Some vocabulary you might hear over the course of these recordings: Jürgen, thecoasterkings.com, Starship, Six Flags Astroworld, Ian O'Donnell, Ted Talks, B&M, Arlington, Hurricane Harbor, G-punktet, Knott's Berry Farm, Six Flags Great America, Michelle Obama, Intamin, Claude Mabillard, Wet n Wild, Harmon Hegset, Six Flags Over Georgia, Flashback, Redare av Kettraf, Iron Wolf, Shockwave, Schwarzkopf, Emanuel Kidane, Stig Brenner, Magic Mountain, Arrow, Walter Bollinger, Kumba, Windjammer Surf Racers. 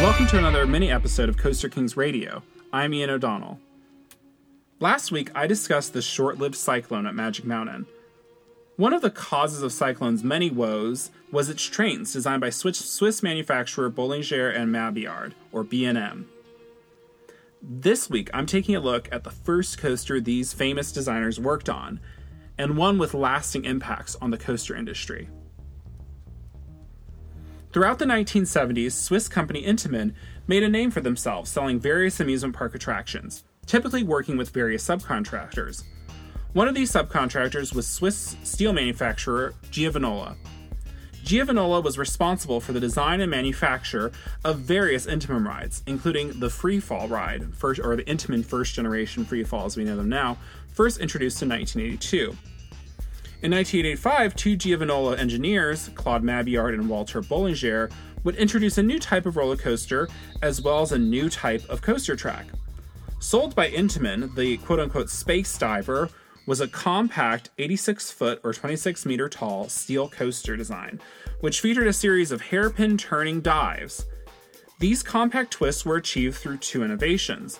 Welcome to another mini-episode of Coaster Kings Radio. I'm Ian O'Donnell. Last week, I discussed the short-lived cyclone at Magic Mountain. One of the causes of Cyclone's many woes was its trains designed by Swiss manufacturer Bollinger and Mabillard, or B&M. This week, I'm taking a look at the first coaster these famous designers worked on, and one with lasting impacts on the coaster industry. Throughout the 1970s, Swiss company Intamin made a name for themselves selling various amusement park attractions, typically working with various subcontractors. One of these subcontractors was Swiss steel manufacturer Giovanola. Giovanola was responsible for the design and manufacture of various Intamin rides, including the Freefall ride, the Intamin first generation Freefall as we know them now, first introduced in 1982. In 1985, two Giovanola engineers, Claude Mabillard and Walter Bollinger, would introduce a new type of roller coaster as well as a new type of coaster track. Sold by Intamin, the quote-unquote space diver was a compact 86-foot or 26-meter tall steel coaster design, which featured a series of hairpin turning dives. These compact twists were achieved through two innovations.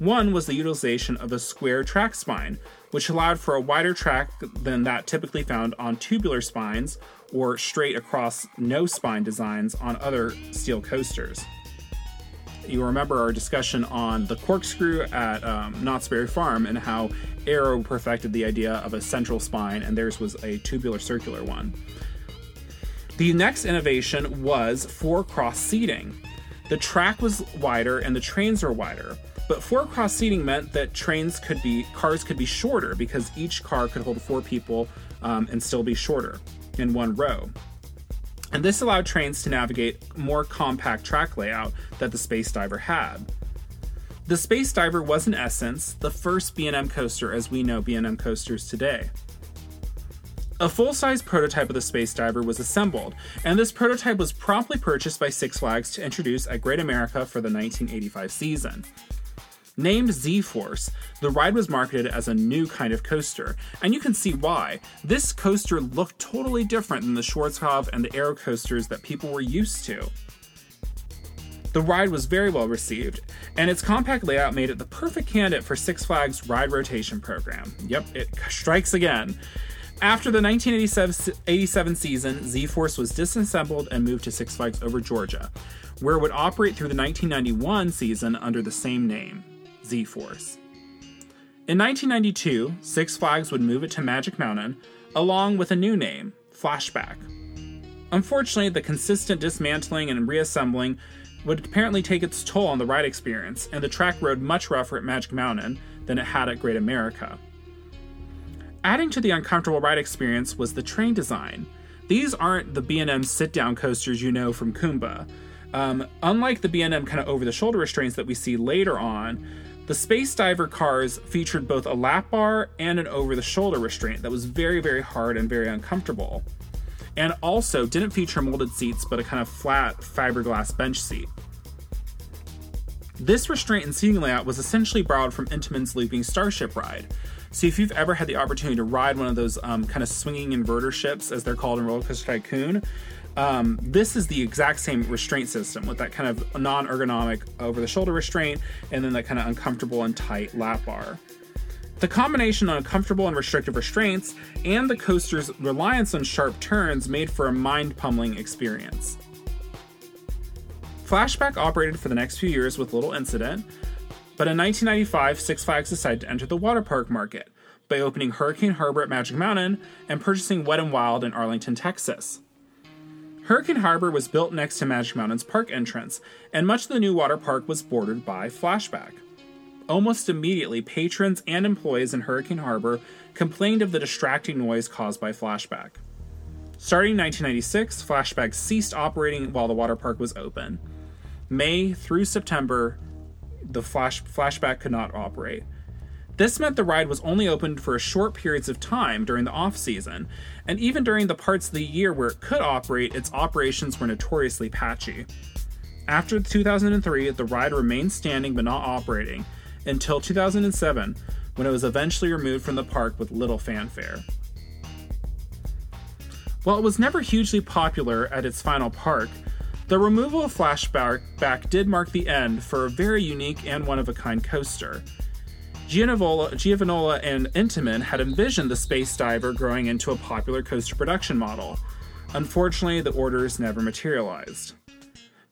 One was the utilization of a square track spine, which allowed for a wider track than that typically found on tubular spines or straight across no spine designs on other steel coasters. You'll remember our discussion on the corkscrew at Knott's Berry Farm and how Arrow perfected the idea of a central spine, and theirs was a tubular circular one. The next innovation was four-cross seating. The track was wider and the trains were wider, but four-cross seating meant that cars could be shorter because each car could hold four people and still be shorter in one row. And this allowed trains to navigate more compact track layout that the Space Diver had. The Space Diver was, in essence, the first B&M coaster as we know B&M coasters today. A full-size prototype of the Space Diver was assembled, and this prototype was promptly purchased by Six Flags to introduce at Great America for the 1985 season. Named Z-Force, the ride was marketed as a new kind of coaster, and you can see why. This coaster looked totally different than the Schwarzkopf and the Arrow coasters that people were used to. The ride was very well received, and its compact layout made it the perfect candidate for Six Flags' ride rotation program. Yep, it strikes again. After the 1987 season, Z-Force was disassembled and moved to Six Flags Over Georgia, where it would operate through the 1991 season under the same name. Z-Force. In 1992, Six Flags would move it to Magic Mountain, along with a new name, Flashback. Unfortunately, the consistent dismantling and reassembling would apparently take its toll on the ride experience, and the track rode much rougher at Magic Mountain than it had at Great America. Adding to the uncomfortable ride experience was the train design. These aren't the B&M sit-down coasters you know from Kumba. Unlike the B&M kind of over-the-shoulder restraints that we see later on, the Space Diver cars featured both a lap bar and an over-the-shoulder restraint that was very, very hard and very uncomfortable, and also didn't feature molded seats but a kind of flat fiberglass bench seat. This restraint and seating layout was essentially borrowed from Intamin's looping Starship ride. So if you've ever had the opportunity to ride one of those kind of swinging inverter ships, as they're called in Roller Coaster Tycoon, this is the exact same restraint system with that kind of non-ergonomic over-the-shoulder restraint and then that kind of uncomfortable and tight lap bar. The combination of uncomfortable and restrictive restraints and the coaster's reliance on sharp turns made for a mind-pummeling experience. Flashback operated for the next few years with little incident, but in 1995, Six Flags decided to enter the water park market by opening Hurricane Harbor at Magic Mountain and purchasing Wet n Wild in Arlington, Texas. Hurricane Harbor was built next to Magic Mountain's park entrance, and much of the new water park was bordered by Flashback. Almost immediately, patrons and employees in Hurricane Harbor complained of the distracting noise caused by Flashback. Starting in 1996, Flashback ceased operating while the water park was open. May through September, the Flashback could not operate. This meant the ride was only opened for short periods of time during the off-season, and even during the parts of the year where it could operate, its operations were notoriously patchy. After 2003, the ride remained standing but not operating, until 2007, when it was eventually removed from the park with little fanfare. While it was never hugely popular at its final park, The removal of Flashback did mark the end for a very unique and one-of-a-kind coaster. Giovanola and Intamin had envisioned the Space Diver growing into a popular coaster production model. Unfortunately, the orders never materialized.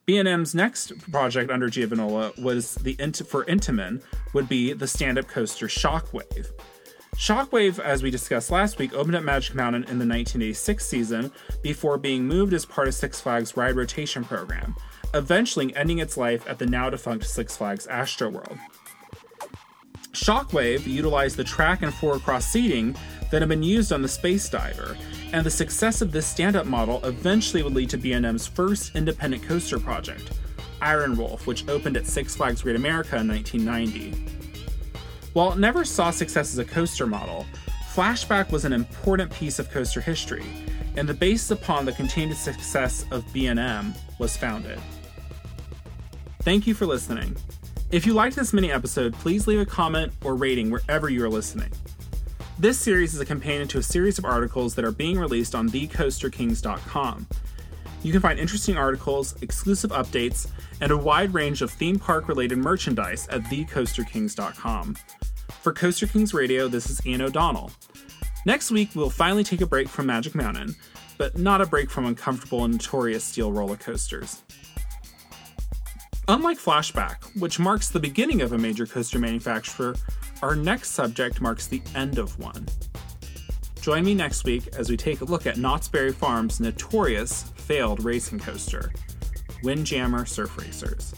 B&M's next project under Giovanola would be the stand-up coaster Shockwave. Shockwave, as we discussed last week, opened at Magic Mountain in the 1986 season before being moved as part of Six Flags' ride rotation program, eventually ending its life at the now-defunct Six Flags Astroworld. Shockwave utilized the track and four-across seating that had been used on the Space Diver, and the success of this stand-up model eventually would lead to B&M's first independent coaster project, Iron Wolf, which opened at Six Flags Great America in 1990. While it never saw success as a coaster model, Flashback was an important piece of coaster history, and the basis upon the continued success of B&M was founded. Thank you for listening. If you liked this mini-episode, please leave a comment or rating wherever you are listening. This series is a companion to a series of articles that are being released on thecoasterkings.com. You can find interesting articles, exclusive updates, and a wide range of theme park-related merchandise at thecoasterkings.com. For Coaster Kings Radio, this is Ian O'Donnell. Next week, we'll finally take a break from Magic Mountain, but not a break from uncomfortable and notorious steel roller coasters. Unlike Flashback, which marks the beginning of a major coaster manufacturer, our next subject marks the end of one. Join me next week as we take a look at Knott's Berry Farm's notorious failed racing coaster, Windjammer Surf Racers.